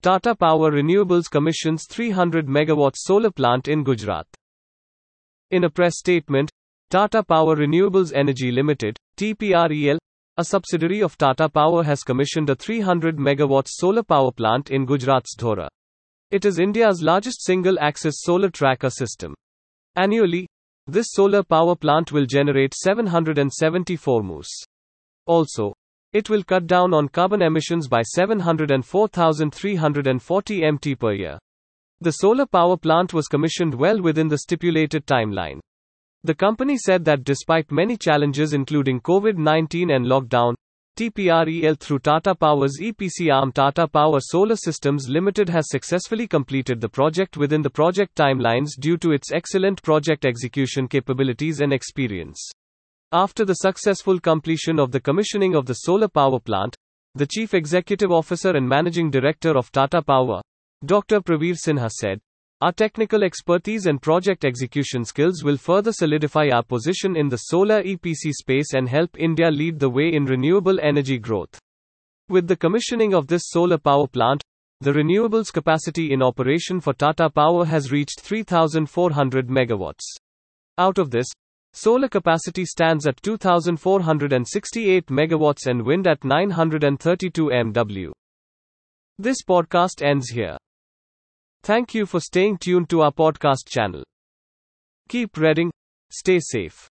Tata Power Renewables commissions 300 MW solar plant in Gujarat. In a press statement, Tata Power Renewables Energy Limited, TPREL, a subsidiary of Tata Power, has commissioned a 300 MW solar power plant in Gujarat's Dholera. It is India's largest single-axis solar tracker system. Annually, this solar power plant will generate 774 MUs. Also, it will cut down on carbon emissions by 704,340 mt per year. The solar power plant was commissioned well within the stipulated timeline. The company said that despite many challenges including COVID-19 and lockdown, TPREL through Tata Power's EPC arm Tata Power Solar Systems Limited has successfully completed the project within the project timelines due to its excellent project execution capabilities and experience. After the successful completion of the commissioning of the solar power plant, the Chief Executive Officer and Managing Director of Tata Power, Dr. Praveer Sinha said, "Our technical expertise and project execution skills will further solidify our position in the solar EPC space and help India lead the way in renewable energy growth." With the commissioning of this solar power plant, the renewables capacity in operation for Tata Power has reached 3,400 MW. Out of this, solar capacity stands at 2,468 MW and wind at 932 MW. This podcast ends here. Thank you for staying tuned to our podcast channel. Keep reading, stay safe.